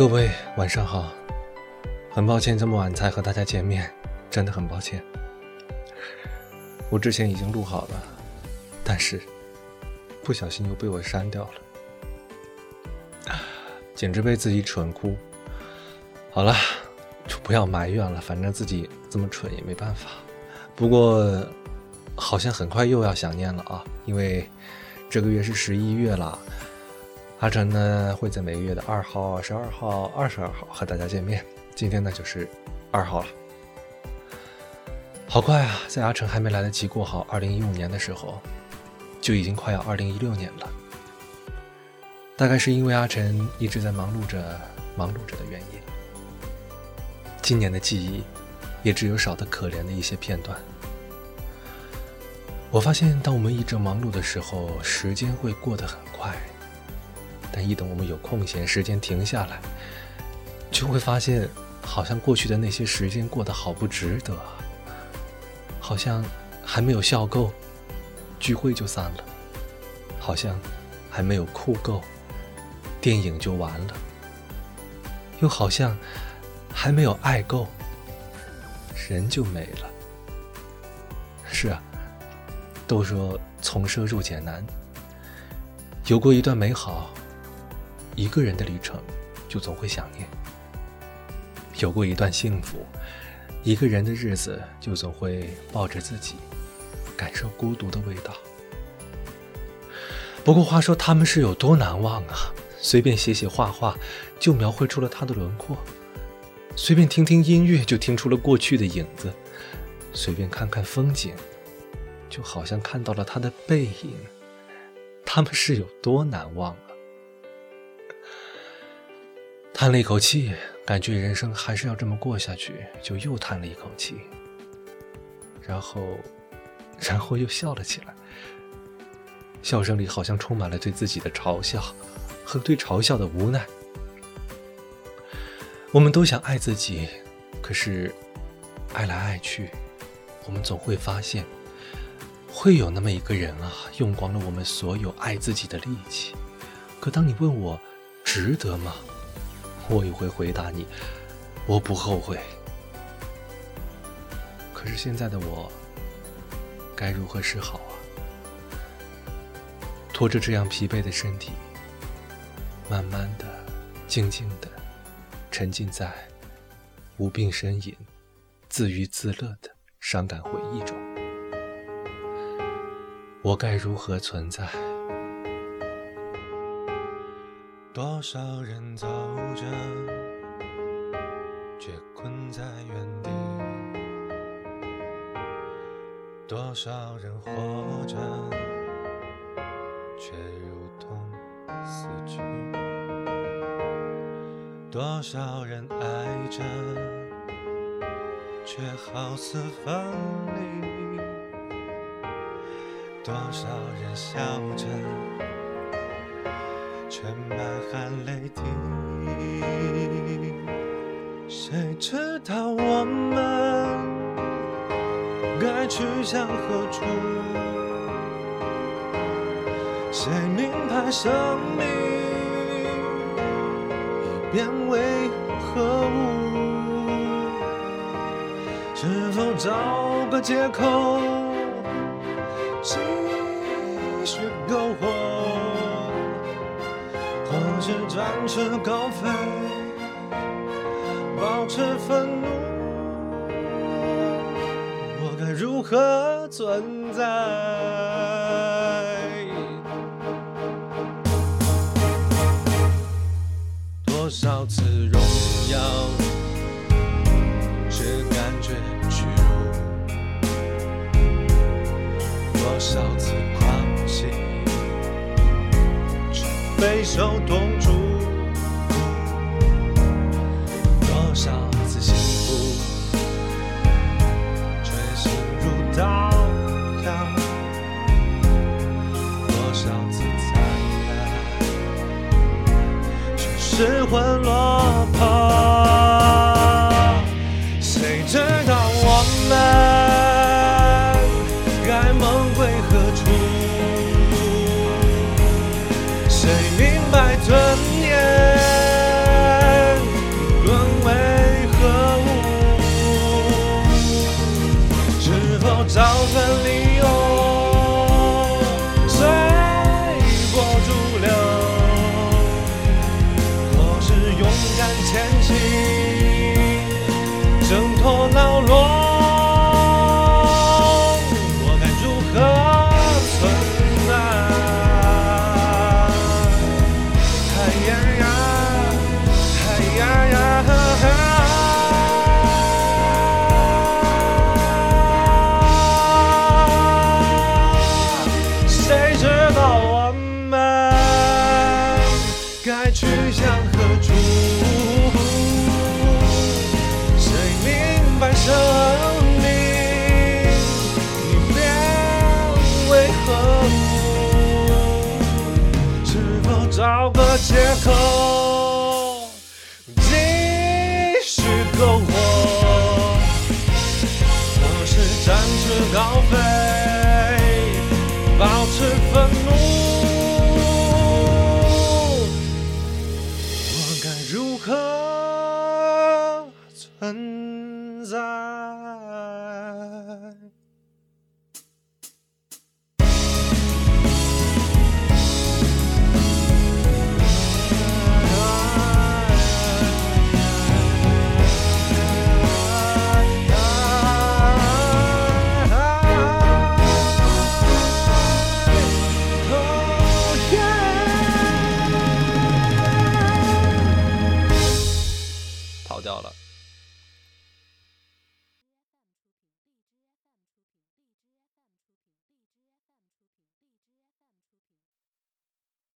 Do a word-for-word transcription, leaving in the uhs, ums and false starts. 各位晚上好，很抱歉这么晚才和大家见面，真的很抱歉。我之前已经录好了，但是不小心又被我删掉了，简直被自己蠢哭。好了，就不要埋怨了，反正自己这么蠢也没办法。不过好像很快又要想念了啊，因为这个月是十一月了。阿晨呢会在每个月的二号、十二号、二十二号和大家见面。今天呢就是二号了，好快啊！在阿晨还没来得及过好二零一五年的时候，就已经快要二零一六年了。大概是因为阿晨一直在忙碌着、忙碌着的原因，今年的记忆也只有少得可怜的一些片段。我发现，当我们一直忙碌的时候，时间会过得很快。但一等我们有空闲，时间停下来，就会发现好像过去的那些时间过得好不值得，好像还没有笑够，聚会就散了，好像还没有哭够，电影就完了，又好像还没有爱够，人就没了。是啊，都说从奢入俭难，有过一段美好一个人的旅程，就总会想念；有过一段幸福，一个人的日子，就总会抱着自己，感受孤独的味道。不过话说，他们是有多难忘啊！随便写写画画，就描绘出了他的轮廓；随便听听音乐，就听出了过去的影子；随便看看风景，就好像看到了他的背影。他们是有多难忘啊！叹了一口气，感觉人生还是要这么过下去，就又叹了一口气，然后然后又笑了起来，笑声里好像充满了对自己的嘲笑和对嘲笑的无奈。我们都想爱自己，可是爱来爱去，我们总会发现会有那么一个人啊，用光了我们所有爱自己的力气。可当你问我值得吗，我也会回答你，我不后悔。可是现在的我，该如何是好啊？拖着这样疲惫的身体，慢慢的、静静的，沉浸在无病呻吟、自娱自乐的伤感回忆中。我该如何存在？多少人走着，却困在原地，多少人活着，却如同死去，多少人爱着，却好似分离，多少人笑着，却满含泪滴，谁知道我们该去向何处？谁明白生命已变为何物？是否找个借口继续苟活？或是展翅高飞，保持愤怒，我该如何存在？多少次荣耀，只感觉屈辱，多少次狂喜，备受动逐，多少次幸福，却心如刀绞，多少次灿烂，却失魂落魄。谁知道我们该梦归何处？谁明白尊严要找个理由随波逐流，我是勇敢前行，挣脱牢笼。 去向何处？谁明白生命已变为何物？是否找个借口继续苟活？我是展翅高飞，保持奋斗。